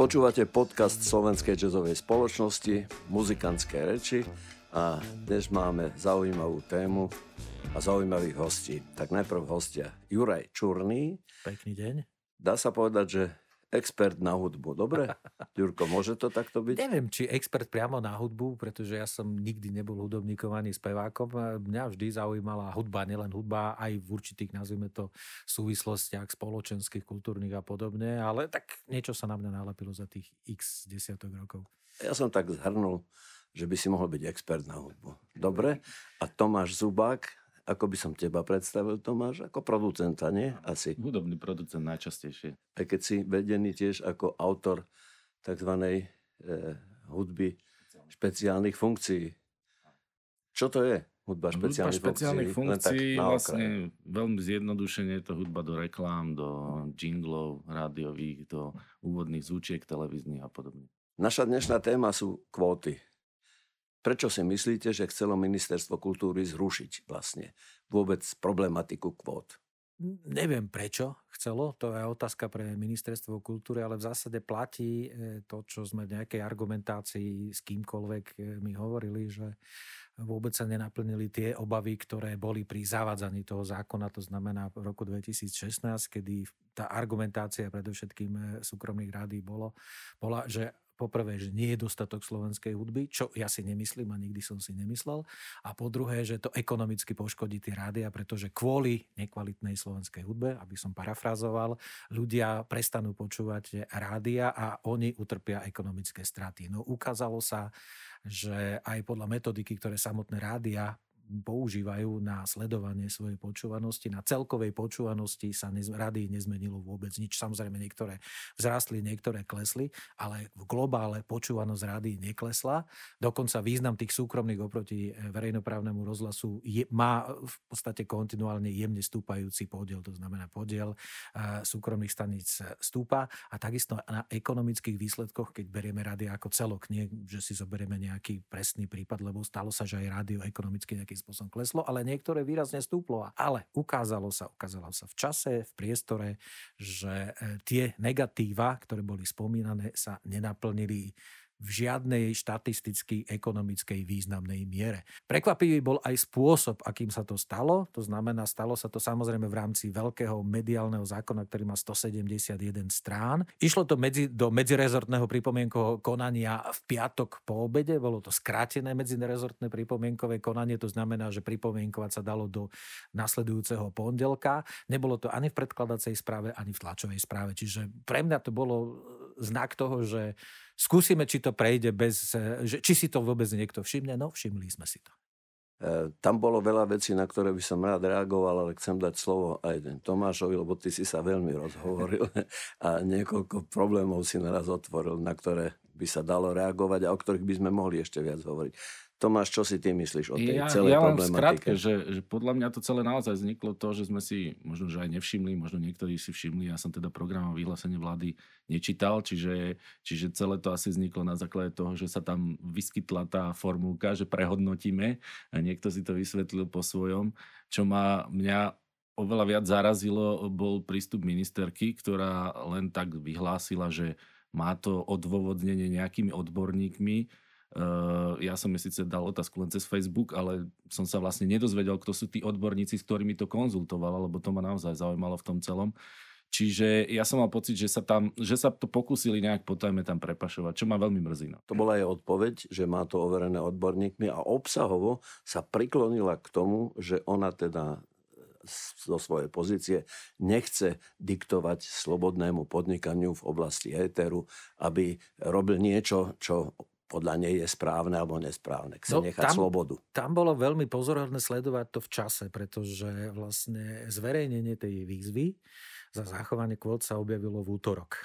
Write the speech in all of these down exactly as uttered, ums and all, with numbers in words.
Počúvate podcast Slovenskej jazzovej spoločnosti Muzikantské reči a dnes máme zaujímavú tému a zaujímavých hostí. Tak najprv hostia Juraj Čurný. Pekný deň. Dá sa povedať, že expert na hudbu, dobre? Jurko, môže to takto byť? Neviem, či expert priamo na hudbu, pretože ja som nikdy nebol hudobníkom ani spevákom. Mňa vždy zaujímala hudba, nielen hudba, aj v určitých, nazvime to, súvislostiach spoločenských, kultúrnych a podobne, ale tak niečo sa na mňa nalepilo za tých x desiatok rokov. Ja som tak zhrnul, že by si mohol byť expert na hudbu. Dobre? A Tomáš Zubák, ako by som teba predstavil, Tomáš? Ako producenta, nie? Asi. Hudobný producent najčastejšie. A keď si vedený tiež ako autor takzvanej eh, hudby špeciálnych funkcií. Čo to je hudba špeciálnych hudba špeciálnych funkcií? funkcií vlastne veľmi zjednodušene je to hudba do reklám, do džinglov, rádiových, do úvodných zvučiek, televíznych a podobne. Naša dnešná téma sú kvóty. Prečo si myslíte, že chcelo Ministerstvo kultúry zrušiť vlastne vôbec problematiku kvót? Neviem prečo chcelo, to je otázka pre Ministerstvo kultúry, ale v zásade platí to, čo sme v nejakej argumentácii s kýmkoľvek mi hovorili, že vôbec sa nenaplnili tie obavy, ktoré boli pri zavádzaní toho zákona, to znamená v roku dvetisíc šestnásť, kedy tá argumentácia predovšetkým súkromných rádií bolo, bola, že poprvé, že nie je dostatok slovenskej hudby, čo ja si nemyslím a nikdy som si nemyslel. A po druhé, že to ekonomicky poškodí tie rádia, pretože kvôli nekvalitnej slovenskej hudbe, aby som parafrazoval, ľudia prestanú počúvať rádia a oni utrpia ekonomické straty. No ukázalo sa, že aj podľa metodiky, ktoré samotné rádia používajú na sledovanie svojej počúvanosti. Na celkovej počúvanosti sa nez, rady nezmenilo vôbec nič. Samozrejme, niektoré vzrastli, niektoré klesli, ale v globále počúvanosť rady neklesla. Dokonca význam tých súkromných oproti verejnoprávnemu rozhlasu je, má v podstate kontinuálne jemne stúpajúci podiel. To znamená, podiel súkromných staníc stúpa a takisto na ekonomických výsledkoch, keď berieme rady ako celok, nie, že si zoberieme nejaký presný prípad, lebo stalo sa, že aj rádio ekonomicky nejaký spôsobom kleslo, ale niektoré výrazne stúplo. Ale ukázalo sa, ukázalo sa v čase, v priestore, že tie negatíva, ktoré boli spomínané, sa nenaplnili v žiadnej štatisticky ekonomickej významnej miere. Prekvapivý bol aj spôsob, akým sa to stalo. To znamená, stalo sa to samozrejme v rámci veľkého mediálneho zákona, ktorý má stosedemdesiatjeden strán. Išlo to medzi, do medzirezortného pripomienkového konania v piatok po obede. Bolo to skrátené medzirezortné pripomienkové konanie. To znamená, že pripomienkovať sa dalo do nasledujúceho pondelka. Nebolo to ani v predkladacej správe, ani v tlačovej správe. Čiže pre mňa to bolo znak toho, že skúsime, či to prejde bez... Že, či si to vôbec niekto všimne? No, všimli sme si to. E, tam bolo veľa vecí, na ktoré by som rád reagoval, ale chcem dať slovo aj Tomášovi, lebo ty si sa veľmi rozhovoril a niekoľko problémov si naraz otvoril, na ktoré by sa dalo reagovať a o ktorých by sme mohli ešte viac hovoriť. Tomáš, čo si ty myslíš o tej ja, celej ja problematike? Ja len skrátke, že, že podľa mňa to celé naozaj vzniklo to, že sme si možno, že aj nevšimli, možno niektorí si všimli, ja som teda program a vyhlásenie vlády nečítal, čiže, čiže celé to asi vzniklo na základe toho, že sa tam vyskytla tá formulka, že prehodnotíme a niekto si to vysvetlil po svojom, čo ma mňa oveľa viac zarazilo, bol prístup ministerky, ktorá len tak vyhlásila, že má to odôvodnenie nejakými odborníkmi. Uh, ja som mi síce dal otázku len cez Facebook, ale som sa vlastne nedozvedel, kto sú tí odborníci, s ktorými to konzultovala, lebo to ma naozaj zaujímalo v tom celom. Čiže ja som mal pocit, že sa, tam, že sa to pokúsili nejak potajme tam prepašovať, čo ma veľmi mrzí. To bola aj odpoveď, že má to overené odborníkmi a obsahovo sa priklonila k tomu, že ona teda zo svojej pozície nechce diktovať slobodnému podnikaniu v oblasti éteru, aby robil niečo, čo podľa nej je správne alebo nesprávne. Chce no, nechať tam, slobodu. Tam bolo veľmi pozorné sledovať to v čase, pretože vlastne zverejnenie tej výzvy za zachovanie kvót sa objavilo v útorok.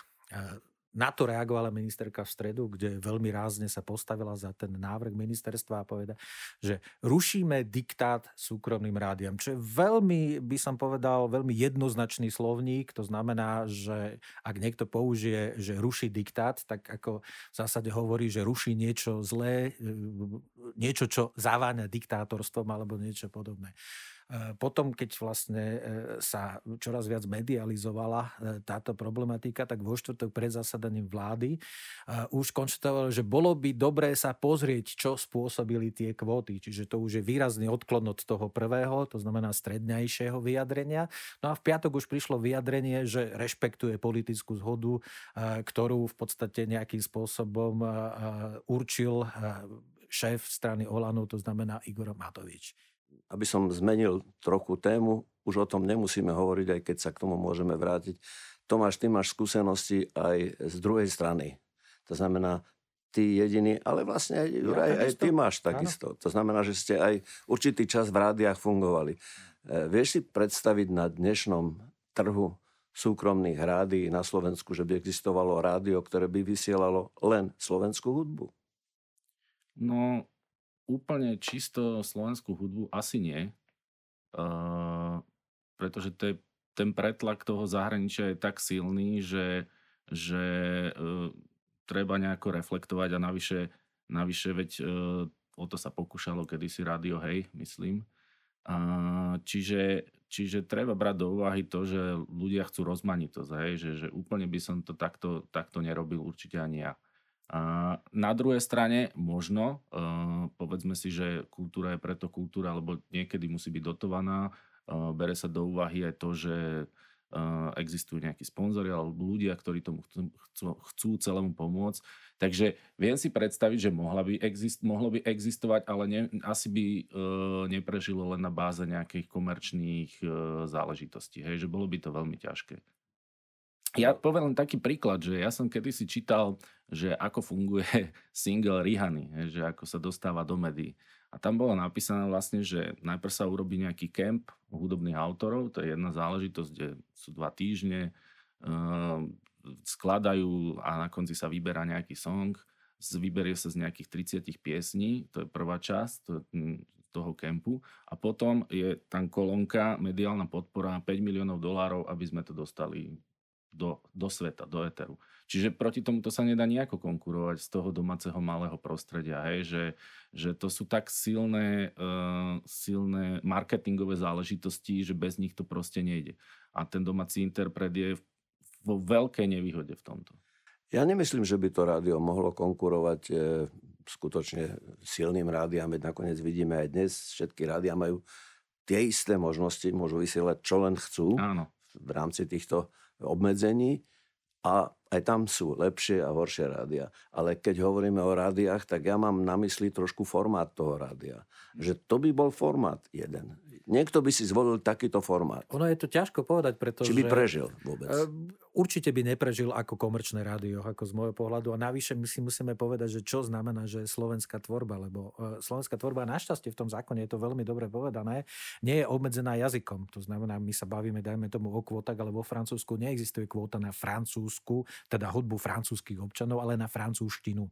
Na to reagovala ministerka v stredu, kde veľmi rázne sa postavila za ten návrh ministerstva a povedala, že rušíme diktát súkromným rádiam. Čo je veľmi, by som povedal, veľmi jednoznačný slovník. To znamená, že ak niekto použije, že ruší diktát, tak ako v zásade hovorí, že ruší niečo zlé, niečo, čo zaváňa diktátorstvom alebo niečo podobné. Potom, keď vlastne sa čoraz viac medializovala táto problematika, tak vo štvrtok pred zasadaním vlády už konštatovali, že bolo by dobré sa pozrieť, čo spôsobili tie kvóty. Čiže to už je výrazný odklon od toho prvého, to znamená strednejšieho vyjadrenia. No a v piatok už prišlo vyjadrenie, že rešpektuje politickú zhodu, ktorú v podstate nejakým spôsobom určil šéf strany Olano, to znamená Igor Matovič. Aby som zmenil trochu tému, už o tom nemusíme hovoriť, aj keď sa k tomu môžeme vrátiť. Tomáš, ty máš skúsenosti aj z druhej strany. To znamená, ty jediný, ale vlastne aj, Juraj, ja, aj ty máš takisto. Áno. To znamená, že ste aj určitý čas v rádiách fungovali. Vieš si predstaviť na dnešnom trhu súkromných rádií na Slovensku, že by existovalo rádio, ktoré by vysielalo len slovenskú hudbu? No, úplne čisto slovenskú hudbu asi nie. Uh, pretože te, ten pretlak toho zahraničia je tak silný, že, že uh, treba nejako reflektovať a navyše, navyše veď uh, o to sa pokúšalo kedysi rádio, hej, myslím. Uh, čiže, čiže treba brať do úvahy to, že ľudia chcú rozmanitosť, hej, že, že úplne by som to takto, takto nerobil určite ani ja. A na druhej strane možno, e, povedzme si, že kultúra je preto kultúra, alebo niekedy musí byť dotovaná, e, bere sa do úvahy aj to, že e, existujú nejakí sponzori alebo ľudia, ktorí tomu chcú, chcú celému pomôcť. Takže viem si predstaviť, že mohla by exist, mohlo by existovať, ale ne, asi by e, neprežilo len na báze nejakých komerčných e, záležitostí. Hej, že bolo by to veľmi ťažké. Ja poviem len taký príklad, že ja som kedysi čítal, že ako funguje single Rihanny, že ako sa dostáva do médií. A tam bolo napísané vlastne, že najprv sa urobí nejaký kemp hudobných autorov, to je jedna záležitosť, kde sú dva týždne, skladajú a na konci sa vyberá nejaký song, vyberie sa z nejakých tridsať piesní, to je prvá časť toho kempu, a potom je tam kolónka, mediálna podpora päť miliónov dolárov, aby sme to dostali Do, do sveta, do éteru. Čiže proti tomuto sa nedá nejako konkurovať z toho domáceho malého prostredia. Hej? Že, že to sú tak silné, uh, silné marketingové záležitosti, že bez nich to proste nejde. A ten domáci interpret je vo veľkej nevýhode v tomto. Ja nemyslím, že by to rádio mohlo konkurovať e, skutočne silným rádiám. Nakoniec vidíme aj dnes, všetky rádiá majú tie isté možnosti, môžu vysielať čo len chcú. Áno. V rámci týchto obmedzení, a aj tam sú lepšie a horšie rádia. Ale keď hovoríme o rádiách, tak ja mám na mysli trošku formát toho rádia. Že to by bol formát jeden. Niekto by si zvolil takýto formát. Ono je to ťažko povedať, pretože... Či by prežil vôbec? Určite by neprežil ako komerčné rádio, ako z môjho pohľadu. A navyše my si musíme povedať, že čo znamená, že je slovenská tvorba, lebo slovenská tvorba, našťastie v tom zákone je to veľmi dobre povedané, nie je obmedzená jazykom. To znamená, my sa bavíme, dajme tomu, o kvótach, ale vo Francúzsku neexistuje kvóta na francúzsku, teda hudbu francúzskych občanov, ale na francúzštinu.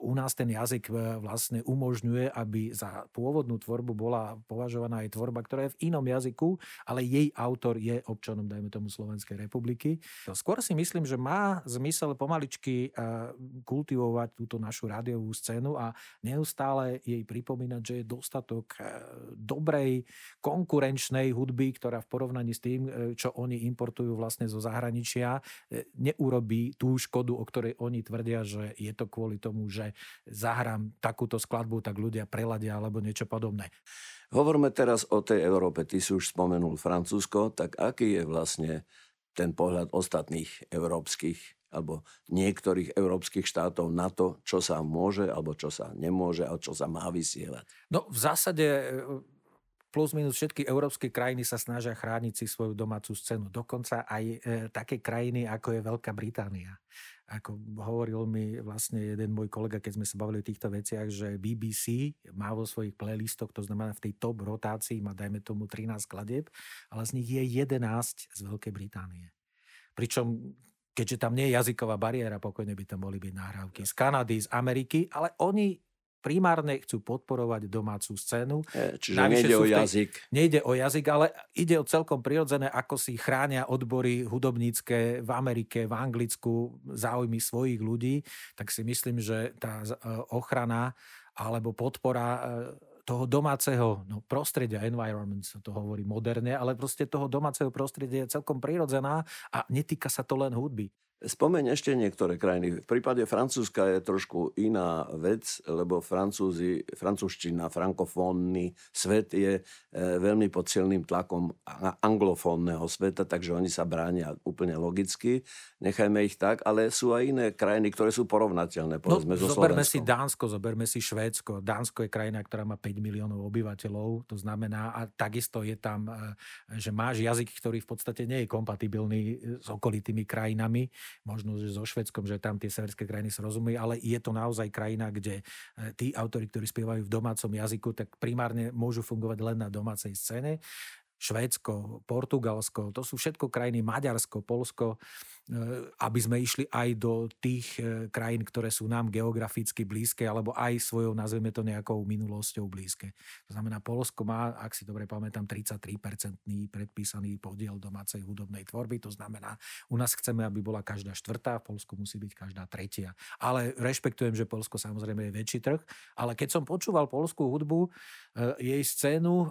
U nás ten jazyk vlastne umožňuje, aby za pôvodnú tvorbu bola považovaná aj tvorba, ktorá je v inom jazyku, ale jej autor je občanom, dajme tomu, Slovenskej republiky. Skôr si myslím, že má zmysel pomaličky kultivovať túto našu rádiovú scénu a neustále jej pripomínať, že je dostatok dobrej, konkurenčnej hudby, ktorá v porovnaní s tým, čo oni importujú vlastne zo zahraničia, neurobí tú škodu, o ktorej oni tvrdia, že je to kvôli tomu, že zahrám takúto skladbu, tak ľudia preladia alebo niečo podobné. Hovoríme teraz o tej Európe. Ty si už spomenul Francúzsko, tak aký je vlastne ten pohľad ostatných európskych alebo niektorých európskych štátov na to, čo sa môže alebo čo sa nemôže a čo sa má vysielať? No v zásade... plus minus všetky európske krajiny sa snažia chrániť si svoju domácu scénu. Dokonca aj e, také krajiny, ako je Veľká Británia. Ako hovoril mi vlastne jeden môj kolega, keď sme sa bavili o týchto veciach, že bé bé cé má vo svojich playlistoch, to znamená v tej top rotácii má, dajme tomu, trinásť skladieb, ale z nich je jedenásť z Veľkej Británie. Pričom, keďže tam nie je jazyková bariéra, pokojne by tam mohli byť nahrávky z Kanady, z Ameriky, ale oni primárne chcú podporovať domácu scénu. Je, čiže Najvyššie nejde o tej, jazyk. Nejde o jazyk, ale ide o celkom prirodzené, ako si chránia odbory hudobnícke v Amerike, v Anglicku, záujmy svojich ľudí. Tak si myslím, že tá ochrana alebo podpora toho domáceho no, prostredia, environment sa to hovorí moderne, ale proste toho domáceho prostredia je celkom prirodzená a netýka sa to len hudby. Spomeň ešte niektoré krajiny. V prípade Francúzska je trošku iná vec, lebo Francúzi, francúzština, frankofónny svet je e, veľmi pod silným tlakom anglofónneho sveta, takže oni sa bránia úplne logicky. Nechajme ich tak, ale sú aj iné krajiny, ktoré sú porovnateľné, povedzme, no, so Slovenskom. Zoberme si Dánsko, zoberme si Švédsko. Dánsko je krajina, ktorá má päť miliónov obyvateľov, to znamená, a takisto je tam, že máš jazyk, ktorý v podstate nie je kompatibilný s okolitými krajinami. Možno že so Švédskom, že tam tie severské krajiny sa rozumejú, ale je to naozaj krajina, kde tí autori, ktorí spievajú v domácom jazyku, tak primárne môžu fungovať len na domácej scéne. Švédsko, Portugalsko, to sú všetko krajiny, Maďarsko, Poľsko, aby sme išli aj do tých krajín, ktoré sú nám geograficky blízke, alebo aj svojou, nazveme to nejakou minulosťou blízke. To znamená, Poľsko má, ak si dobre pamätám, tridsaťtri percent predpísaný podiel domácej hudobnej tvorby, to znamená, u nás chceme, aby bola každá štvrtá, v Poľsku musí byť každá tretia. Ale rešpektujem, že Poľsko samozrejme je väčší trh, ale keď som počúval poľskú hudbu, jej scénu,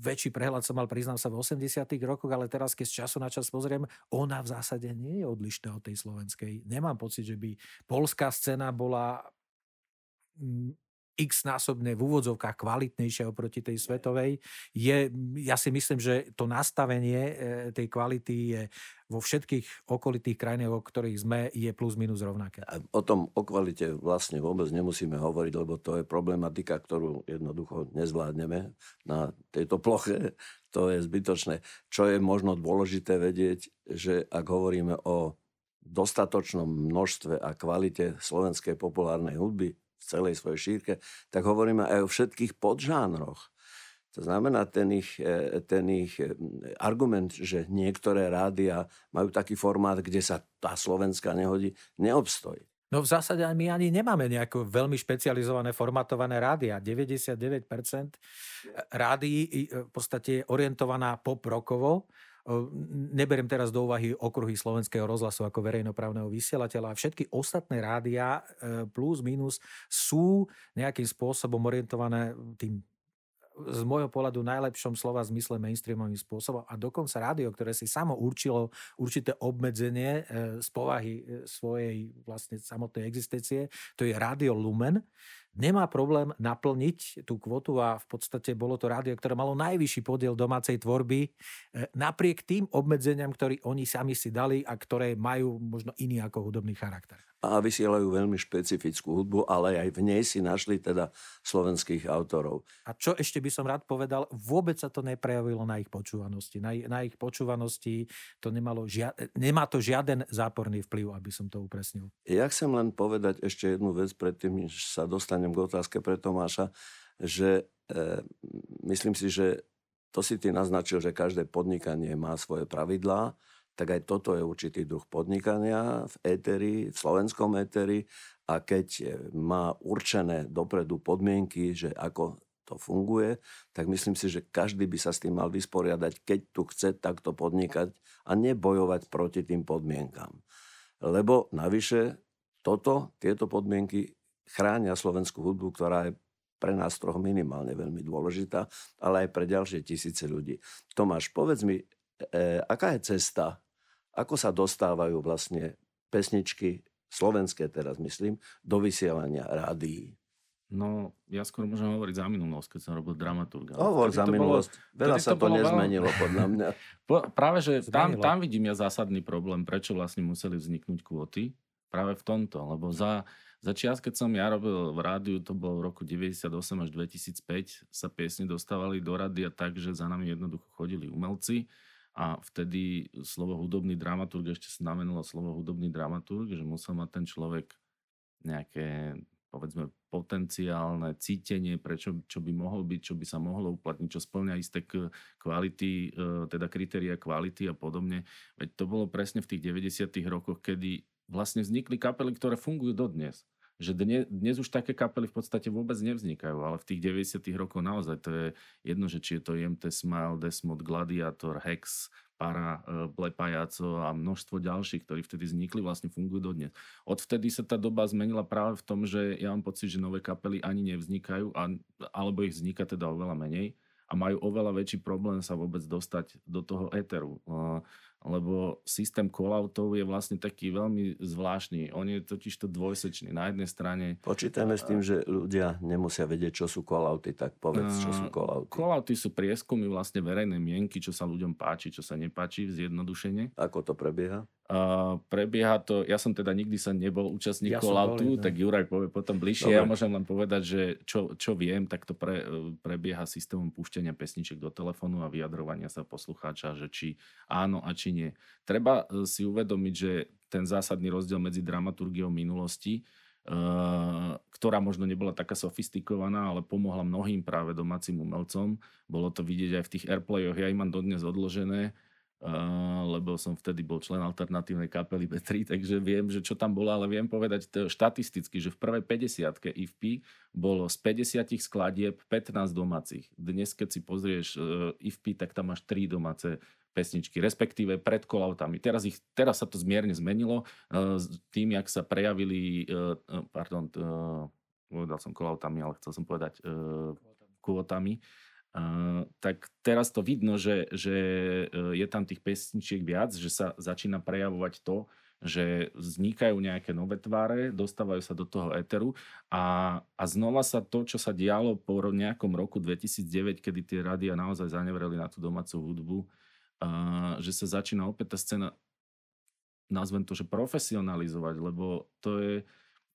väčší prehľad som mal pri Priznám sa v osemdesiatych rokoch, ale teraz, keď z času na čas pozriem, ona v zásade nie je odlišná od tej slovenskej. Nemám pocit, že by poľská scéna bola x-násobne v úvodzovkách kvalitnejšia oproti tej svetovej. Je, ja si myslím, že to nastavenie tej kvality je vo všetkých okolitých krajinách, o ktorých sme, je plus minus rovnaké. A o tom, o kvalite vlastne vôbec nemusíme hovoriť, lebo to je problematika, ktorú jednoducho nezvládneme na tejto ploche. To je zbytočné. Čo je možno dôležité vedieť, že ak hovoríme o dostatočnom množstve a kvalite slovenskej populárnej hudby v celej svojej šírke, tak hovoríme aj o všetkých podžánroch. To znamená, ten ich, ten ich argument, že niektoré rádia majú taký formát, kde sa tá slovenská nehodí, neobstojí. No v zásade my ani nemáme nejaké veľmi špecializované formatované rádia. deväťdesiatdeväť percent rádií v podstate je orientovaná poprokovo. Neberiem teraz do úvahy okruhy Slovenského rozhlasu ako verejnoprávneho vysielateľa a všetky ostatné rádia plus minus sú nejakým spôsobom orientované tým z môjho pohľadu najlepšom slova zmysle mainstreamovým spôsobom a dokonca rádio, ktoré si samo určilo určité obmedzenie z povahy svojej vlastne samotnej existencie, to je Rádio Lumen, nemá problém naplniť tú kvotu a v podstate bolo to rádio, ktoré malo najvyšší podiel domácej tvorby napriek tým obmedzeniam, ktoré oni sami si dali a ktoré majú možno iný ako hudobný charakter. A vysielajú veľmi špecifickú hudbu, ale aj v nej si našli teda slovenských autorov. A čo ešte by som rád povedal, vôbec sa to neprejavilo na ich počúvanosti. Na, na ich počúvanosti to nemalo žia, nemá to žiaden záporný vplyv, aby som to upresnil. Ja chcem len povedať ešte jednu vec, predtým než sa dostanem k otázke pre Tomáša, že e, myslím si, že to si ty naznačil, že každé podnikanie má svoje pravidlá, tak aj toto je určitý druh podnikania v éteri, v slovenskom éteri a keď má určené dopredu podmienky, že ako to funguje, tak myslím si, že každý by sa s tým mal vysporiadať, keď tu chce takto podnikať a nebojovať proti tým podmienkam. Lebo navyše toto, tieto podmienky chránia slovenskú hudbu, ktorá je pre nás troch minimálne veľmi dôležitá, ale aj pre ďalšie tisíce ľudí. Tomáš, povedz mi, E, aká je cesta, ako sa dostávajú vlastne pesničky slovenské teraz, myslím, do vysielania rádií? No, ja skôr môžem hovoriť za minulosť, keď som robil dramaturga. Hovor za minulosť. Bolo, veľa sa to, to nezmenilo, veľa... podľa mňa. Práve, že tam, tam vidím ja zásadný problém, prečo vlastne museli vzniknúť kvóty. Práve v tomto, lebo za, za čias, keď som ja robil v rádiu, to bolo v roku deväťdesiatosem až dvetisícpäť, sa piesne dostávali do rádia tak, že za nami jednoducho chodili umelci. A vtedy slovo hudobný dramaturg ešte znamenalo slovo hudobný dramaturg, že musel mať ten človek nejaké, povedzme, potenciálne cítenie, prečo, čo by mohol byť, čo by sa mohlo uplatniť, čo spĺňa isté kvality, teda kritéria kvality a podobne. Veď to bolo presne v tých deväťdesiatych rokoch, kedy vlastne vznikli kapely, ktoré fungujú dodnes. Že dnes, dnes už také kapely v podstate vôbec nevznikajú, ale v tých deväťdesiatych rokoch naozaj to je jedno, že či je to í em té Smile, Desmod, Gladiator, Hex, Para, Ble Pajaco a množstvo ďalších, ktorí vtedy vznikli, vlastne fungujú dodnes. Odvtedy sa tá doba zmenila práve v tom, že ja mám pocit, že nové kapely ani nevznikajú, a, alebo ich vzniká teda oveľa menej a majú oveľa väčší problém sa vôbec dostať do toho éteru. Lebo systém call-outov je vlastne taký veľmi zvláštny. On je totiž to dvojsečný. Na jednej strane... Počítame a, s tým, že ľudia nemusia vedieť, čo sú call-outy, tak povedz, čo sú call-outy. Call-outy sú prieskumy vlastne verejnej mienky, čo sa ľuďom páči, čo sa nepáči, zjednodušene. Ako to prebieha? A, prebieha to... Ja som teda nikdy sa nebol účastník ja call-outu, boli, tak Juraj povie potom bližšie. Dobre. Ja môžem len povedať, že čo, čo viem, tak to pre, prebieha systémom púšťania pesniček do telefónu a vyjadrovania sa poslucháča, že či áno a či nie. Treba si uvedomiť, že ten zásadný rozdiel medzi dramaturgiou minulosti, ktorá možno nebola taká sofistikovaná, ale pomohla mnohým práve domácim umelcom. Bolo to vidieť aj v tých airplayoch. Ja ich mám dodnes odložené, lebo som vtedy bol člen alternatívnej kapely bé tri, takže viem, že čo tam bolo, ale viem povedať štatisticky, že v prvej päťdesiatke í ef pé í bolo z päťdesiat skladieb pätnásť domácich. Dnes, keď si pozrieš í ef pé í, tak tam máš tri domáce pesničky, respektíve pred call-outami. Teraz, ich, teraz sa to zmierne zmenilo tým, jak sa prejavili, pardon, povedal som call-outami, ale chcel som povedať kvótami. Tak teraz to vidno, že, že je tam tých pesničiek viac, že sa začína prejavovať to, že vznikajú nejaké nové tváre, dostávajú sa do toho éteru a, a znova sa to, čo sa dialo po nejakom roku dvetisícdeväť, kedy tie rádia naozaj zanevreli na tú domácu hudbu, Uh, že sa začína opäť tá scéna, nazvem to, že profesionalizovať, lebo to je,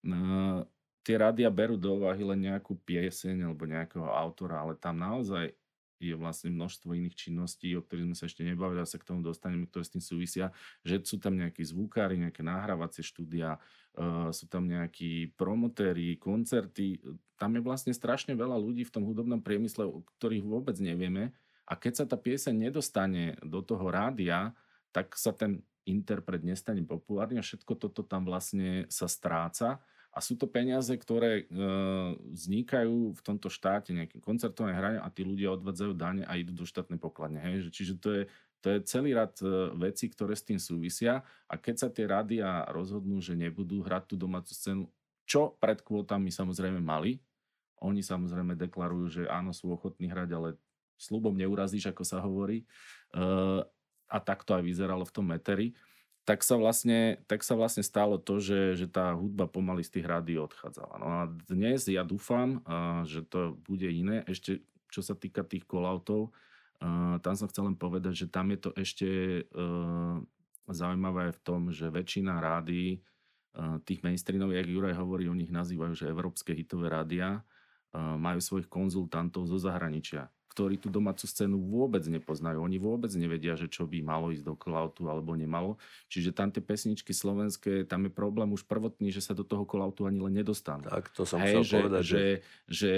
uh, tie rádia berú do úvahy len nejakú pieseň alebo nejakého autora, ale tam naozaj je vlastne množstvo iných činností, o ktorých sme sa ešte nebavili, a sa k tomu dostaneme, ktoré s tým súvisia, že sú tam nejakí zvukári, nejaké nahrávacie štúdia, uh, sú tam nejakí promotéri, koncerty, tam je vlastne strašne veľa ľudí v tom hudobnom priemysle, o ktorých vôbec nevieme. A keď sa tá pieseň nedostane do toho rádia, tak sa ten interpret nestane populárny a všetko toto tam vlastne sa stráca. A sú to peniaze, ktoré e, vznikajú v tomto štáte, nejaké koncertové hrania, a tí ľudia odvádzajú dane a idú do štátnej pokladne. Hej? Čiže to je, to je celý rad vecí, ktoré s tým súvisia. A keď sa tie rádia rozhodnú, že nebudú hrať tú domácu scénu, čo pred kvótami samozrejme mali, oni samozrejme deklarujú, že áno, sú ochotní hrať, ale slubom neurazíš, ako sa hovorí, uh, a tak to aj vyzeralo v tom meteri, tak sa vlastne, tak sa vlastne stalo to, že, že tá hudba pomaly z tých rádií odchádzala. No a dnes ja dúfam, uh, že to bude iné. Ešte čo sa týka tých call-outov, uh, tam som chcel len povedať, že tam je to ešte uh, zaujímavé v tom, že väčšina rádií, uh, tých mainstreamov, jak Juraj hovorí, o nich nazývajú, že európske hitové rádia, uh, majú svojich konzultantov zo zahraničia, ktorí tú domácu scénu vôbec nepoznajú. Oni vôbec nevedia, že čo by malo ísť do call-outu alebo nemalo. Čiže tam tie pesničky slovenské, tam je problém už prvotný, že sa do toho call-outu ani len nedostanú. Tak, to som Hej, chcel že, povedať. Že, že, že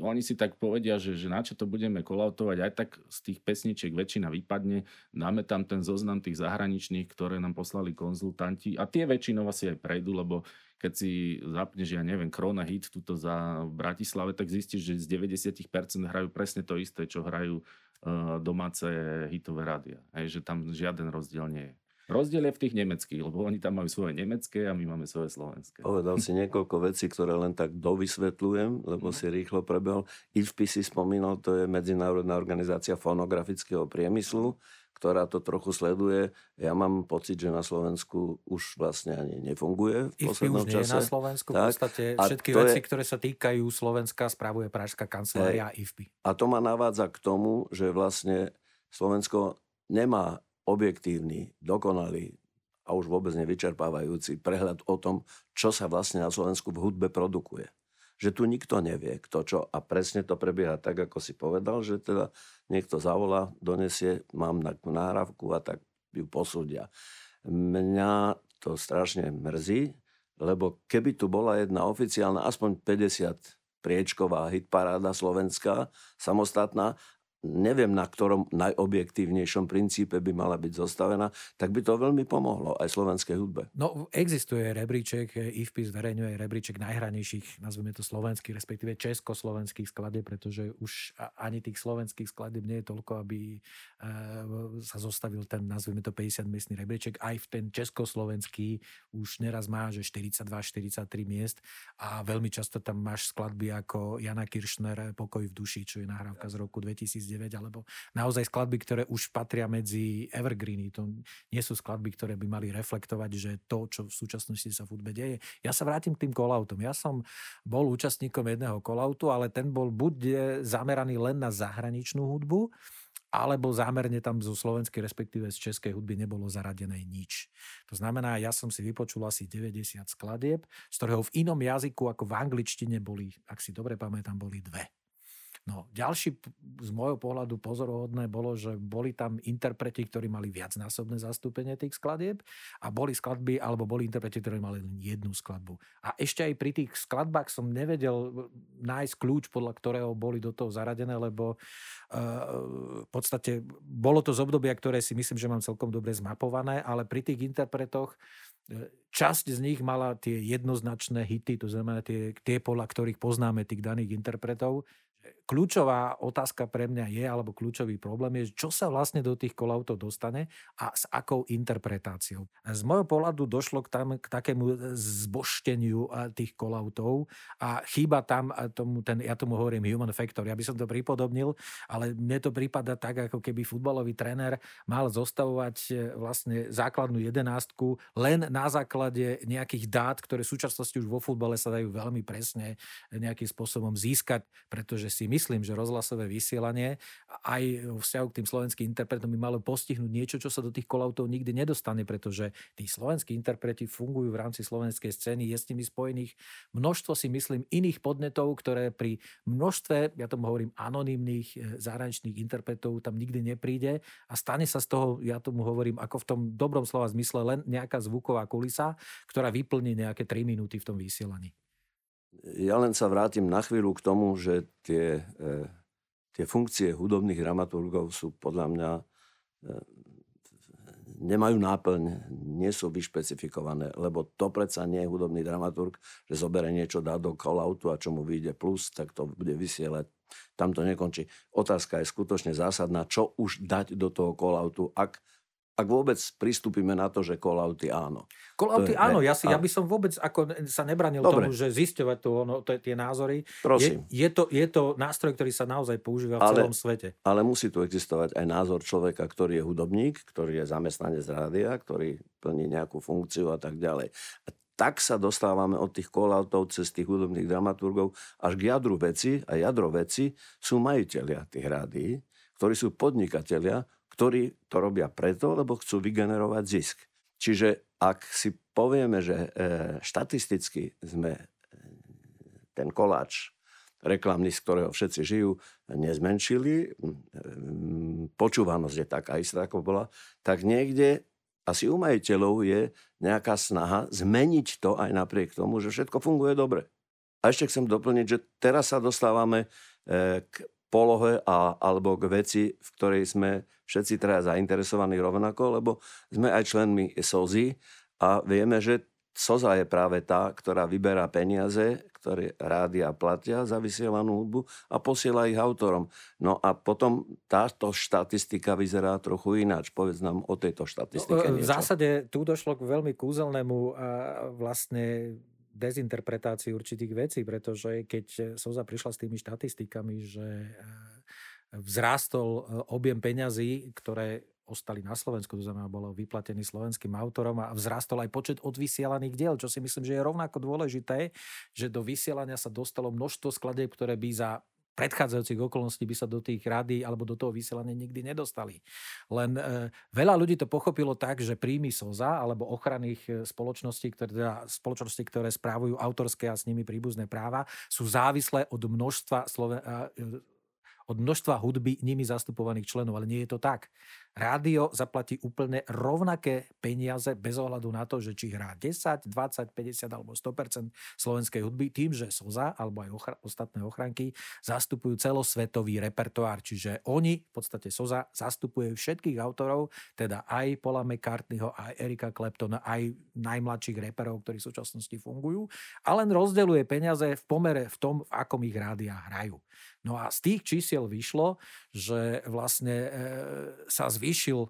oni si tak povedia, že, že na čo to budeme call-outovať, aj tak z tých pesničiek väčšina vypadne. Dáme tam ten zoznam tých zahraničných, ktoré nám poslali konzultanti, a tie väčšinou asi aj prejdú, lebo keď si zapneš, ja neviem, Krona Hit tuto za Bratislave, tak zistíš, že z deväťdesiat percent hrajú presne to isté, čo hrajú uh, domáce hitové rádia. Hej, že tam žiaden rozdiel nie je. Rozdiel je v tých nemeckých, lebo oni tam majú svoje nemecké a my máme svoje slovenské. Povedal si niekoľko vecí, ktoré len tak dovysvetľujem, lebo si rýchlo prebehol. í ef pé í si spomínal, to je Medzinárodná organizácia fonografického priemyslu, ktorá to trochu sleduje. Ja mám pocit, že na Slovensku už vlastne ani nefunguje v poslednom čase. í ef pí už nie je na Slovensku, tak, v podstate všetky veci, je... ktoré sa týkajú Slovenska, spravuje pražská kancelária í ef pí. A to ma navádza k tomu, že vlastne Slovensko nemá objektívny, dokonalý a už vôbec nevyčerpávajúci prehľad o tom, čo sa vlastne na Slovensku v hudbe produkuje. Že tu nikto nevie, kto čo. A presne to prebieha tak, ako si povedal, že teda niekto zavolá, donesie, mám takú náhrávku a tak ju posúdia. Mňa to strašne mrzí, lebo keby tu bola jedna oficiálna, aspoň päťdesiat priečková hitparáda slovenská, samostatná, neviem, na ktorom najobjektívnejšom princípe by mala byť zostavená, tak by to veľmi pomohlo aj slovenskej hudbe. No, existuje rebríček, í ef pé í zverejňuje rebríček najhranejších, nazveme to slovenských, respektíve československých skladieb, pretože už ani tých slovenských skladieb nie je toľko, aby sa zostavil ten, nazveme to päťdesiatmiestny rebríček. Aj v ten československý už neraz má, že štyridsaťdva štyridsaťtri miest a veľmi často tam máš skladby ako Jana Kirschner, Pokoj v duši, čo je nahrávka z roku dvetisíc deväť, alebo naozaj skladby, ktoré už patria medzi evergreeny. To nie sú skladby, ktoré by mali reflektovať, že to, čo v súčasnosti sa v hudbe deje. Ja sa vrátim k tým call-outom. Ja som bol účastníkom jedného call-outu, ale ten bol buď zameraný len na zahraničnú hudbu, alebo zámerne tam zo slovenskej, respektíve z českej hudby nebolo zaradené nič. To znamená, ja som si vypočul asi deväťdesiat skladieb, z ktorého v inom jazyku ako v angličtine boli, ak si dobre pamätám, boli dve. No, ďalší z môjho pohľadu pozoruhodné bolo, že boli tam interpreti, ktorí mali viacnásobné zastúpenie tých skladieb a boli skladby, alebo boli interpreti, ktorí mali len jednu skladbu. A ešte aj pri tých skladbách som nevedel nájsť kľúč, podľa ktorého boli do toho zaradené, lebo uh, v podstate bolo to z obdobia, ktoré si myslím, že mám celkom dobre zmapované, ale pri tých interpretoch časť z nich mala tie jednoznačné hity, to znamená tie, tie podľa ktorých poznáme tých daných interpretov. Kľúčová otázka pre mňa je, alebo kľúčový problém je, čo sa vlastne do tých call-outov dostane a s akou interpretáciou. Z môjho pohľadu došlo k, tam, k takému zbošteniu tých call-outov a chýba tam, tomu, ten, ja tomu hovorím human factor, ja by som to pripodobnil, ale mne to prípada tak, ako keby futbalový tréner mal zostavovať vlastne základnú jedenástku len na základe nejakých dát, ktoré v súčasnosti už vo futbale sa dajú veľmi presne nejakým spôsobom získať, pretože si myslím, že rozhlasové vysielanie aj vo vzťahu k tým slovenským interpretom by malo postihnúť niečo, čo sa do tých call-outov nikdy nedostane, pretože tí slovenskí interpreti fungujú v rámci slovenskej scény, je s nimi spojených množstvo, si myslím, iných podnetov, ktoré pri množstve, ja tomu hovorím, anonymných zahraničných interpretov tam nikdy nepríde a stane sa z toho, ja tomu hovorím, ako v tom dobrom slova zmysle, len nejaká zvuková kulisa, ktorá vyplní nejaké tri minúty v tom vysielaní. Ja len sa vrátim na chvíľu k tomu, že tie, e, tie funkcie hudobných dramaturgov sú podľa mňa, e, nemajú náplň, nie sú vyšpecifikované, lebo to predsa nie je hudobný dramaturg, že zoberie niečo, dá do call-outu a čo mu vyjde plus, tak to bude vysielať. Tam to nekončí. Otázka je skutočne zásadná, čo už dať do toho call-outu, ak Ak vôbec pristúpime na to, že call-outy áno. Call-outy áno, ja, si, áno. ja by som vôbec ako sa nebranil Dobre. tomu, že zisťovať to, no, to, tie názory. Prosím. Je, je, to, je to nástroj, ktorý sa naozaj používa v ale, celom svete. Ale musí tu existovať aj názor človeka, ktorý je hudobník, ktorý je zamestnanec rádia, ktorý plní nejakú funkciu a tak ďalej. A tak sa dostávame od tých call-outov cez tých hudobných dramaturgov až k jadru veci. A jadro veci sú majitelia tých rádií, ktorí sú podnikatelia, ktorí to robia preto, lebo chcú vygenerovať zisk. Čiže ak si povieme, že štatisticky sme ten koláč reklamný, z ktorého všetci žijú, nezmenšili, počúvanosť je taká istá, ako bola, tak niekde asi u majiteľov je nejaká snaha zmeniť to aj napriek tomu, že všetko funguje dobre. A ešte chcem doplniť, že teraz sa dostávame k polohe a, alebo k veci, v ktorej sme všetci teraz zainteresovaní rovnako, lebo sme aj členmi SOZY a vieme, že SOZA je práve tá, ktorá vyberá peniaze, ktoré rádia platia za vysielanú hudbu a posiela ich autorom. No a potom táto štatistika vyzerá trochu ináč. Povedz nám o tejto štatistike niečo. V zásade tu došlo k veľmi kúzelnému a vlastne dezinterpretácii určitých vecí, pretože keď SOZA prišla s tými štatistikami, že vzrástol objem peňazí, ktoré ostali na Slovensku, to znamená, bolo vyplatený slovenským autorom a vzrástol aj počet odvysielaných diel, čo si myslím, že je rovnako dôležité, že do vysielania sa dostalo množstvo skladieb, ktoré by za predchádzajúcich okolností by sa do tých rádií alebo do toho vysielania nikdy nedostali. Len e, veľa ľudí to pochopilo tak, že príjmy SOZA alebo ochranných spoločností, ktoré, teda spoločnosti, ktoré správujú autorské a s nimi príbuzné práva, sú závislé od množstva Sloven- a, od množstva hudby nimi zastupovaných členov, ale nie je to tak. Rádio zaplatí úplne rovnaké peniaze bez ohľadu na to, že či hrá desať, dvadsať, päťdesiat alebo sto percent slovenskej hudby, tým, že SOZA alebo aj ochra- ostatné ochranky zastupujú celosvetový repertoár. Čiže oni, v podstate SOZA, zastupuje všetkých autorov, teda aj Paula McCartneyho, aj Erica Claptona, aj najmladších reperov, ktorí v súčasnosti fungujú, a len rozdeľuje peniaze v pomere v tom, v akom ich rádia hrajú. No a z tých čísiel vyšlo, že vlastne e, sa zvýšil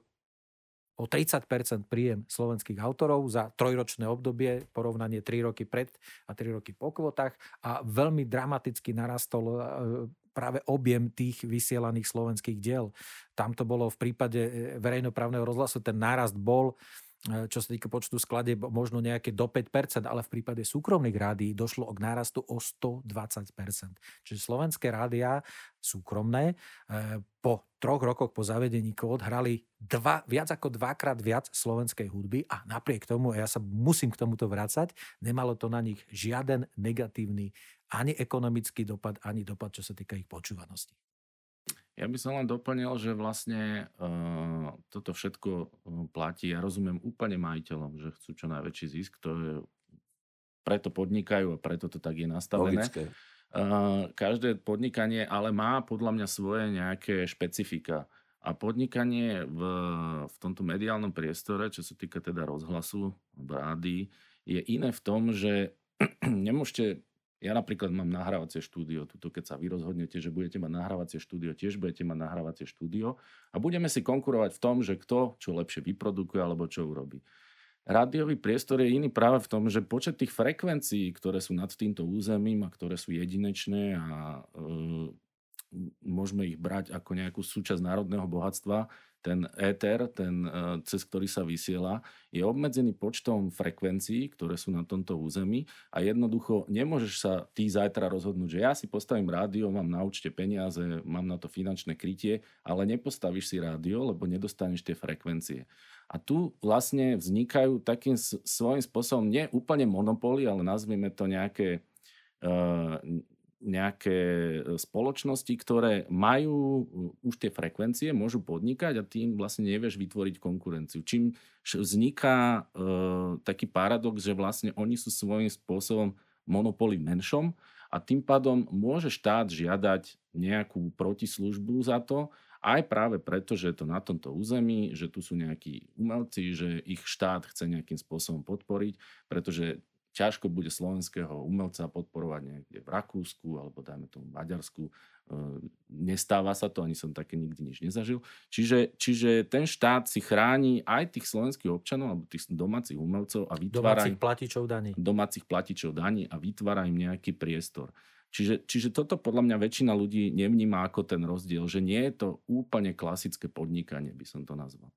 o tridsať percent príjem slovenských autorov za trojročné obdobie, porovnanie tri roky pred a tri roky po kvotách, a veľmi dramaticky narastol e, práve objem tých vysielaných slovenských diel. Tam to bolo v prípade verejnoprávneho rozhlasu, ten nárast bol, čo sa týka počtu skladieb, možno nejaké do päť percent, ale v prípade súkromných rádií došlo k nárastu o stodvadsať percent. Čiže slovenské rádia súkromné po troch rokoch po zavedení kvót hrali dva, viac ako dvakrát viac slovenskej hudby, a napriek tomu, ja sa musím k tomuto vracať, nemalo to na nich žiaden negatívny ani ekonomický dopad, ani dopad, čo sa týka ich počúvanosti. Ja by som len doplnil, že vlastne uh, toto všetko platí. Ja rozumiem úplne majiteľom, že chcú čo najväčší zisk, to je, preto podnikajú a preto to tak je nastavené. Uh, každé podnikanie ale má podľa mňa svoje nejaké špecifika. A podnikanie v, v tomto mediálnom priestore, čo sa týka teda rozhlasu, rádií, je iné v tom, že nemôžete... Ja napríklad mám nahrávacie štúdio. Tuto, keď sa vy rozhodnete, že budete mať nahrávacie štúdio, tiež budete mať nahrávacie štúdio a budeme si konkurovať v tom, že kto čo lepšie vyprodukuje alebo čo urobí. Rádiový priestor je iný práve v tom, že počet tých frekvencií, ktoré sú nad týmto územím a ktoré sú jedinečné a e, môžeme ich brať ako nejakú súčasť národného bohatstva, ten éter, ten, cez ktorý sa vysiela, je obmedzený počtom frekvencií, ktoré sú na tomto území, a jednoducho nemôžeš sa ty zajtra rozhodnúť, že ja si postavím rádio, mám na účte peniaze, mám na to finančné krytie, ale nepostavíš si rádio, lebo nedostaneš tie frekvencie. A tu vlastne vznikajú takým svojím spôsobom, nie úplne monopóly, ale nazvime to nejaké... Uh, nejaké spoločnosti, ktoré majú už tie frekvencie, môžu podnikať a tým vlastne nevieš vytvoriť konkurenciu. Čím vzniká e, taký paradox, že vlastne oni sú svojím spôsobom monopóly v menšom a tým pádom môže štát žiadať nejakú protislužbu za to, aj práve preto, že je to na tomto území, že tu sú nejakí umelci, že ich štát chce nejakým spôsobom podporiť, pretože ťažko bude slovenského umelca podporovať niekde v Rakúsku alebo dajme tomu Maďarsku. E, nestáva sa to, ani som také nikdy nič nezažil. Čiže, čiže ten štát si chráni aj tých slovenských občanov alebo tých domácich umelcov a vytvára domácich im, platičov daní. Domácich platičov daní a vytvára im nejaký priestor. Čiže, čiže toto podľa mňa väčšina ľudí nevníma ako ten rozdiel, že nie je to úplne klasické podnikanie, by som to nazval.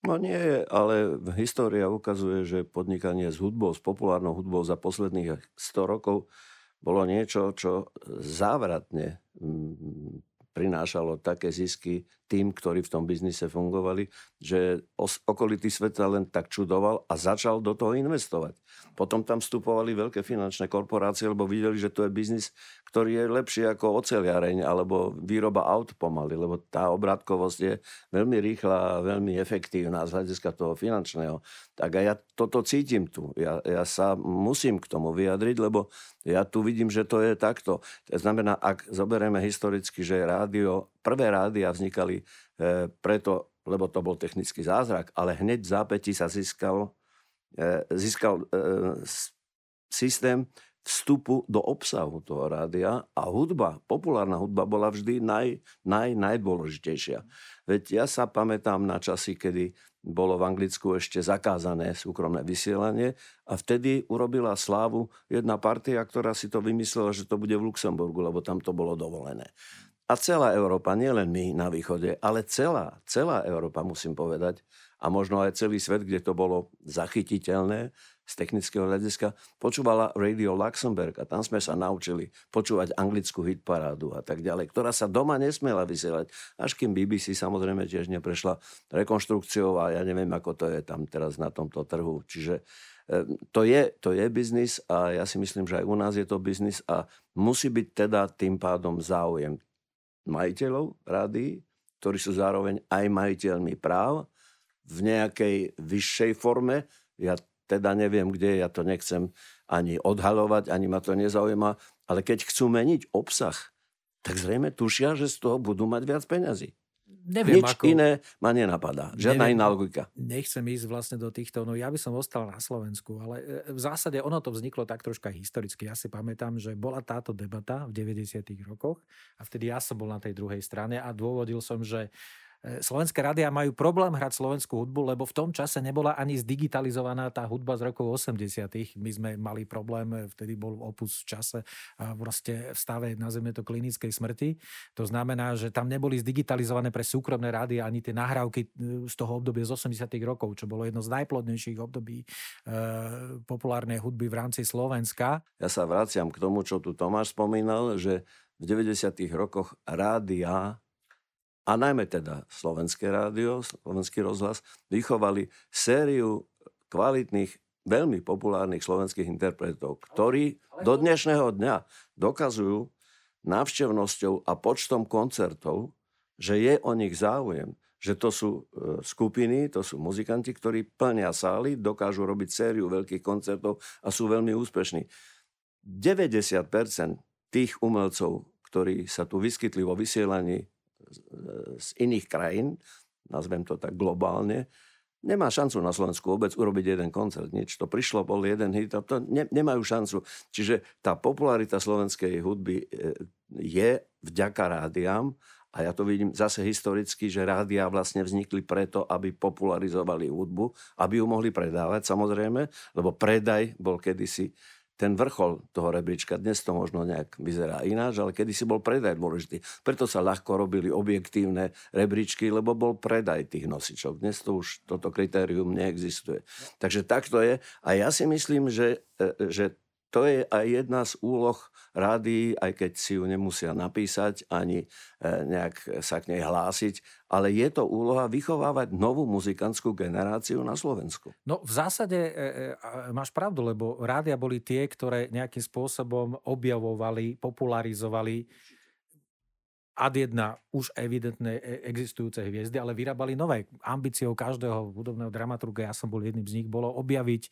No nie, ale história ukazuje, že podnikanie s hudbou, s populárnou hudbou za posledných sto rokov bolo niečo, čo závratne prinášalo také zisky tým, ktorí v tom biznise fungovali, že okolitý svet sa len tak čudoval a začal do toho investovať. Potom tam vstupovali veľké finančné korporácie, lebo videli, že to je biznis, ktorý je lepší ako oceliareň alebo výroba aut pomaly, lebo tá obrátkovosť je veľmi rýchla a veľmi efektívna z hľadiska toho finančného. Tak a ja toto cítim tu. Ja, ja sa musím k tomu vyjadriť, lebo ja tu vidím, že to je takto. To znamená, ak zoberieme historicky, že rádio, prvé rádia vznikali e, preto, lebo to bol technický zázrak, ale hneď v zápäti sa získal, e, získal e, s, systém vstupu do obsahu toho rádia a hudba, populárna hudba bola vždy naj, naj, najdôležitejšia. Veď ja sa pamätám na časy, kedy bolo v Anglicku ešte zakázané súkromné vysielanie a vtedy urobila slávu jedna partia, ktorá si to vymyslela, že to bude v Luxemburgu, lebo tam to bolo dovolené. A celá Európa, nielen my na východe, ale celá, celá Európa, musím povedať, a možno aj celý svet, kde to bolo zachytiteľné z technického hľadiska, počúvala Rádio Luxembourg a tam sme sa naučili počúvať anglickú hitparádu a tak ďalej, ktorá sa doma nesmela vysielať, až kým bé bé cé samozrejme tiež neprešla rekonštrukciou a ja neviem, ako to je tam teraz na tomto trhu. Čiže to je, to je biznis a ja si myslím, že aj u nás je to biznis a musí byť teda tým pádom záujem majiteľov rádií ktorí sú zároveň aj majiteľmi práv v nejakej vyššej forme. Ja teda neviem, kde, ja to nechcem ani odhaľovať, ani ma to nezaujíma, ale keď chcú meniť obsah, tak zrejme tušia, že z toho budú mať viac peňazí. Neviem, Nič ako... iné ma nenapadá. Žiadna Neviem, iná logika. Nechcem ísť vlastne do týchto, no ja by som ostal na Slovensku, ale v zásade ono to vzniklo tak troška historicky. Ja si pamätám, že bola táto debata v deväťdesiatych rokoch a vtedy ja som bol na tej druhej strane a dôvodil som, že slovenské rádia majú problém hrať slovenskú hudbu, lebo v tom čase nebola ani zdigitalizovaná tá hudba z rokov osemdesiatych. My sme mali problém, vtedy bol opus v čase a proste v stave, nazvime to, klinickej smrti. To znamená, že tam neboli zdigitalizované pre súkromné rádia ani tie nahrávky z toho obdobia z osemdesiatych rokov, čo bolo jedno z najplodnejších období e, populárnej hudby v rámci Slovenska. Ja sa vraciam k tomu, čo tu Tomáš spomínal, že v deväťdesiatych rokoch rádia a najmä teda Slovenské rádio, Slovenský rozhlas, vychovali sériu kvalitných, veľmi populárnych slovenských interpretov, ktorí do dnešného dňa dokazujú návštevnosťou a počtom koncertov, že je o nich záujem. Že to sú skupiny, to sú muzikanti, ktorí plnia sály, dokážu robiť sériu veľkých koncertov a sú veľmi úspešní. deväťdesiat percent tých umelcov, ktorí sa tu vyskytli vo vysielaní z iných krajín, nazvem to tak globálne, nemá šancu na Slovensku vôbec urobiť jeden koncert, nič. To prišlo, bol jeden hit a to ne, nemajú šancu. Čiže tá popularita slovenskej hudby je vďaka rádiám a ja to vidím zase historicky, že rádiá vlastne vznikli preto, aby popularizovali hudbu, aby ju mohli predávať samozrejme, lebo predaj bol kedysi ten vrchol toho rebríčka, dnes to možno nejak vyzerá ináč, ale kedysi bol predaj dôležitý. Preto sa ľahko robili objektívne rebríčky, lebo bol predaj tých nosičov. Dnes to už toto kritérium neexistuje. Takže tak to je. A ja si myslím, že, že to je aj jedna z úloh rádií, aj keď si ju nemusia napísať, ani nejak sa k nej hlásiť, ale je to úloha vychovávať novú muzikantskú generáciu na Slovensku. No v zásade e, e, máš pravdu, lebo rádia boli tie, ktoré nejakým spôsobom objavovali, popularizovali ad jedna už evidentné existujúce hviezdy, ale vyrábali nové. Ambíciou každého hudobného dramaturga, ja som bol jedným z nich, bolo objaviť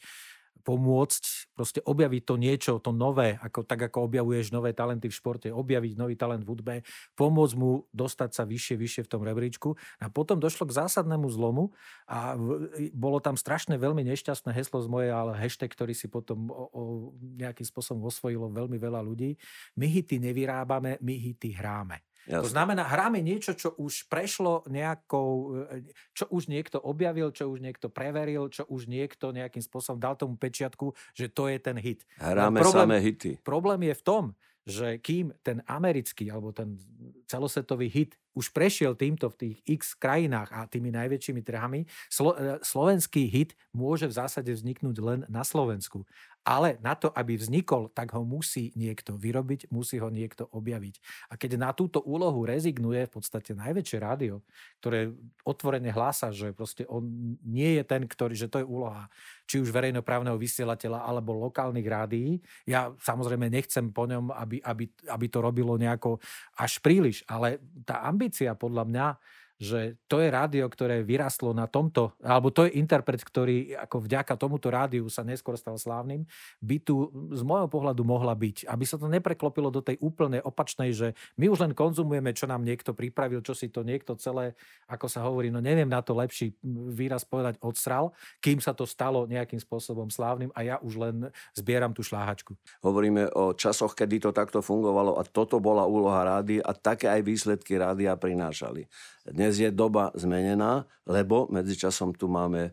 pomôcť, proste objaviť to niečo, to nové, ako, tak ako objavuješ nové talenty v športe, objaviť nový talent v hudbe, pomôcť mu dostať sa vyššie, vyššie v tom rebríčku. A potom došlo k zásadnému zlomu a v, bolo tam strašne veľmi nešťastné heslo z mojej, ale hashtag, ktorý si potom o, o, nejakým spôsobom osvojilo veľmi veľa ľudí. My hity nevyrábame, my hity hráme. Jasne. To znamená, hráme niečo, čo už prešlo nejakou, čo už niekto objavil, čo už niekto preveril, čo už niekto nejakým spôsobom dal tomu pečiatku, že to je ten hit. Hráme problém, samé hity. Problém je v tom, že kým ten americký alebo ten celosvetový hit už prešiel týmto v tých x krajinách a tými najväčšími trhami, slo, slovenský hit môže v zásade vzniknúť len na Slovensku. Ale na to, aby vznikol, tak ho musí niekto vyrobiť, musí ho niekto objaviť. A keď na túto úlohu rezignuje v podstate najväčšie rádio, ktoré otvorene hlása, že proste on nie je ten, ktorý, že to je úloha či už verejnoprávneho vysielateľa alebo lokálnych rádií. Ja samozrejme nechcem po ňom, aby, aby, aby to robilo nejako až príliš, ale tá ambícia podľa mňa, že to je rádio, ktoré vyrastlo na tomto, alebo to je interpret, ktorý ako vďaka tomuto rádiu sa neskôr stal slávnym, by tu z môjho pohľadu mohla byť. Aby sa to nepreklopilo do tej úplne opačnej, že my už len konzumujeme, čo nám niekto pripravil, čo si to niekto celé, ako sa hovorí, no neviem na to lepší výraz povedať, odsral, kým sa to stalo nejakým spôsobom slávnym a ja už len zbieram tú šláhačku. Hovoríme o časoch, kedy to takto fungovalo a toto bola úloha rádia a také aj výsledky rádia prinášali. Dnes je doba zmenená, lebo medzičasom tu máme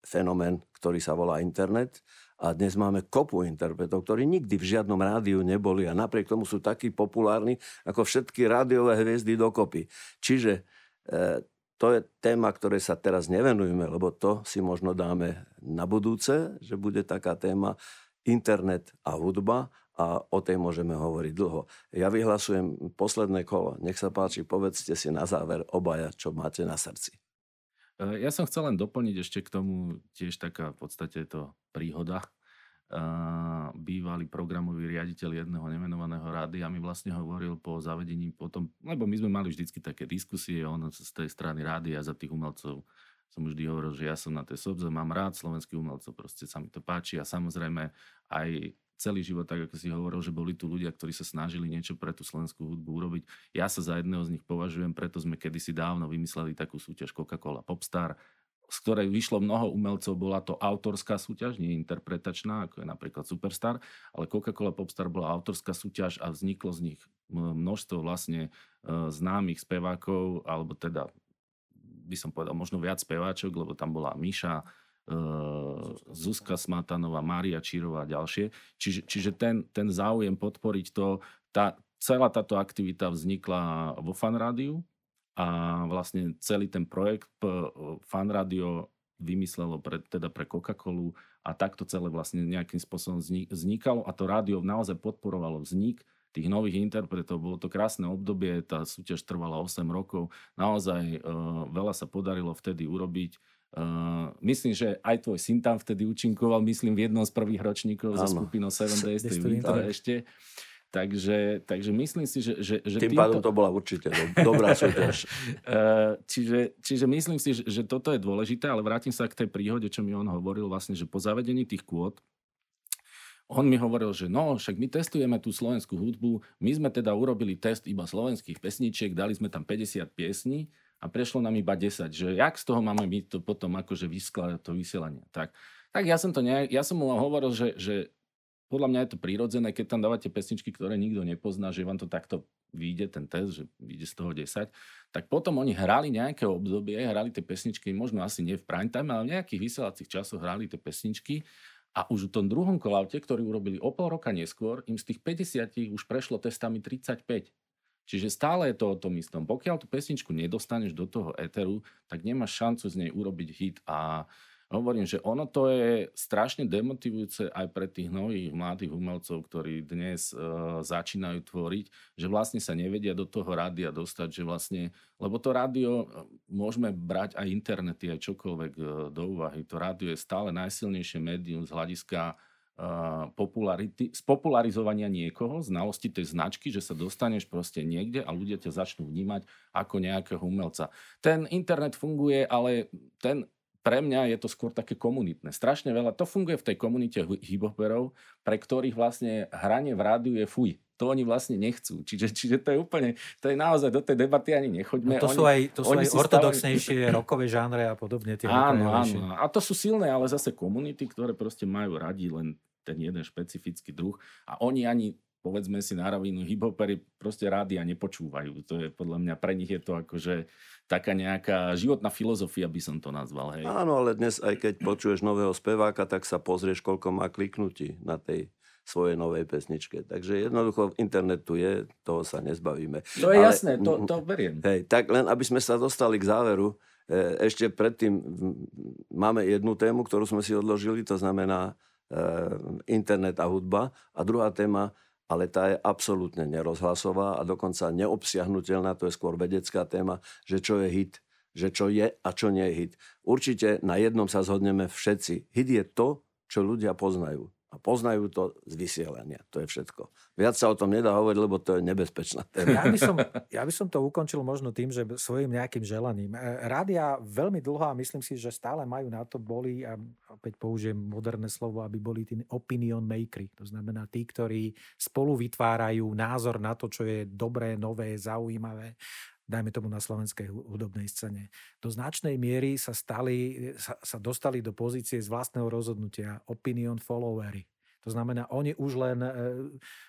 fenomén, ktorý sa volá internet a dnes máme kopu interpretov, ktorí nikdy v žiadnom rádiu neboli a napriek tomu sú takí populárni ako všetky rádiové hviezdy dokopy. Čiže e, to je téma, ktorej sa teraz nevenujeme, lebo to si možno dáme na budúce, že bude taká téma internet a hudba a o tej môžeme hovoriť dlho. Ja vyhlasujem posledné kolo. Nech sa páči, povedzte si na záver obaja, čo máte na srdci. Ja som chcel len doplniť ešte k tomu tiež taká v podstate to príhoda, bývalý programový riaditeľ jedného nemenovaného rádia mi vlastne hovoril po zavedení potom, lebo my sme mali vždycky také diskusie, on z tej strany rádia, za tých umelcov som vždy hovoril, že ja som na tej SOZA, mám rád slovenských umelcov, proste sa mi to páči a samozrejme aj celý život, tak ako si hovoril, že boli tu ľudia, ktorí sa snažili niečo pre tú slovenskú hudbu urobiť. Ja sa za jedného z nich považujem, preto sme kedysi dávno vymysleli takú súťaž Coca-Cola Popstar, z ktorej vyšlo mnoho umelcov, bola to autorská súťaž, nie interpretačná, ako je napríklad Superstar, ale Coca-Cola Popstar bola autorská súťaž a vzniklo z nich množstvo vlastne známych spevákov, alebo teda by som povedal možno viac speváčok, lebo tam bola Miša Zuzka Smatanová, Mária Čírová a ďalšie. Čiže, čiže ten, ten záujem podporiť to, tá, celá táto aktivita vznikla vo Fanrádiu a vlastne celý ten projekt Fanradio vymyslelo pre, teda pre Coca-Colu a takto celé vlastne nejakým spôsobom vznikalo a to rádio naozaj podporovalo vznik tých nových interpretov. Bolo to krásne obdobie, tá súťaž trvala osem rokov. Naozaj e, veľa sa podarilo vtedy urobiť. Uh, myslím, že aj tvoj syn tam vtedy účinkoval, myslím, v jednom z prvých ročníkov za skupinou Seven Days, to je ešte. Takže, takže myslím si, že... že, že Tým týmto... pádom to bola určite dobrá súťaž. uh, čiže, čiže myslím si, že, že toto je dôležité, ale vrátim sa k tej príhode, čo mi on hovoril vlastne, že po zavedení tých kvót on mi hovoril, že no, však my testujeme tú slovenskú hudbu, my sme teda urobili test iba slovenských pesničiek, dali sme tam päťdesiat piesní, a prešlo nám iba desať, že jak z toho máme byť to potom akože vyskladať to vysielanie. Tak, tak ja som to nejak, ja som mu hovoril, že, že podľa mňa je to prirodzené, keď tam dávate pesničky, ktoré nikto nepozná, že vám to takto vyjde ten test, že vyjde z toho desať. Tak potom oni hrali nejaké obdobie, hrali tie pesničky, možno asi nie v prime time, ale v nejakých vysielacích časoch hrali tie pesničky a už v tom druhom kolaute, ktorý urobili o pol roka neskôr, im z tých päťdesiat už prešlo testami tridsaťpäť. Čiže stále je to o tom istom. Pokiaľ tú pesničku nedostaneš do toho éteru, tak nemáš šancu z nej urobiť hit. A hovorím, že ono to je strašne demotivujúce aj pre tých nových mladých umelcov, ktorí dnes e, začínajú tvoriť, že vlastne sa nevedia do toho rádia dostať, že vlastne, lebo to rádio, môžeme brať aj internety, aj čokoľvek e, do úvahy. To rádio je stále najsilnejšie médium z hľadiska popularity, spopularizovania niekoho, znalosti tej značky, že sa dostaneš proste niekde a ľudia ťa začnú vnímať ako nejakého umelca. Ten internet funguje, ale ten pre mňa je to skôr také komunitné. Strašne veľa. To funguje v tej komunite hiphoperov, pre ktorých vlastne hranie v rádiu je fuj. To oni vlastne nechcú. Čiže, čiže to je úplne, to je naozaj, do tej debaty ani nechoďme. No to sú aj, to sú aj ortodoxnejšie stále... rokové žánre a podobne. Tie áno, áno. A to sú silné, ale zase komunity, ktoré proste majú radi len ten jeden špecifický druh. A oni ani, povedzme si na rovinu, hiphopery proste rádia nepočúvajú. To je podľa mňa, pre nich je to akože taká nejaká životná filozofia, by som to nazval. Hej. Áno, ale dnes aj keď počuješ nového speváka, tak sa pozrieš, koľko má kliknutí na tej svojej novej pesničke. Takže jednoducho internet tu je, toho sa nezbavíme. To je ale, jasné, to, to beriem. Hej, tak len, aby sme sa dostali k záveru, e, ešte predtým máme jednu tému, ktorú sme si odložili, to znamená e, internet a hudba. A druhá téma, ale tá je absolútne nerozhlasová a dokonca neobsiahnutelná, to je skôr vedecká téma, že čo je hit, že čo je a čo nie je hit. Určite na jednom sa zhodneme všetci. Hit je to, čo ľudia poznajú. A poznajú to z vysielania. To je všetko. Viac sa o tom nedá hovoriť, lebo to je nebezpečná téma. Ja by som, ja by som to ukončil možno tým, že svojim nejakým želaním. Rádia veľmi dlho, a myslím si, že stále majú na to boli, a opäť použijem moderné slovo, aby boli tí opinion makery. To znamená tí, ktorí spolu vytvárajú názor na to, čo je dobré, nové, zaujímavé. Dajme tomu na slovenskej hudobnej scéne. Do značnej miery sa, stali, sa, sa dostali do pozície z vlastného rozhodnutia opinion followery. To znamená, oni už len e,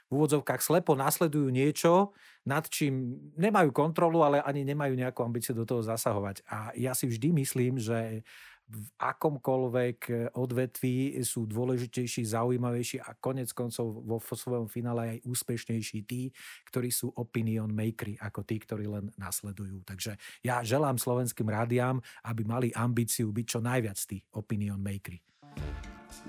v úvodzovkách slepo nasledujú niečo, nad čím nemajú kontrolu, ale ani nemajú nejakú ambíciu do toho zasahovať. A ja si vždy myslím, že v akomkoľvek odvetví sú dôležitejší, zaujímavejší a konec koncov vo svojom finále aj úspešnejší tí, ktorí sú opinion makery, ako tí, ktorí len nasledujú. Takže ja želám slovenským rádiám, aby mali ambíciu byť čo najviac tí opinion makery.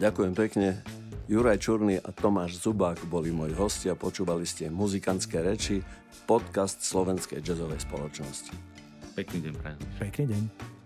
Ďakujem pekne. Juraj Čurný a Tomáš Zubák boli moji hostia. Počúvali ste Muzikantské reči, podcast Slovenskej jazzovej spoločnosti. Pekný deň, prajem. Pekný deň.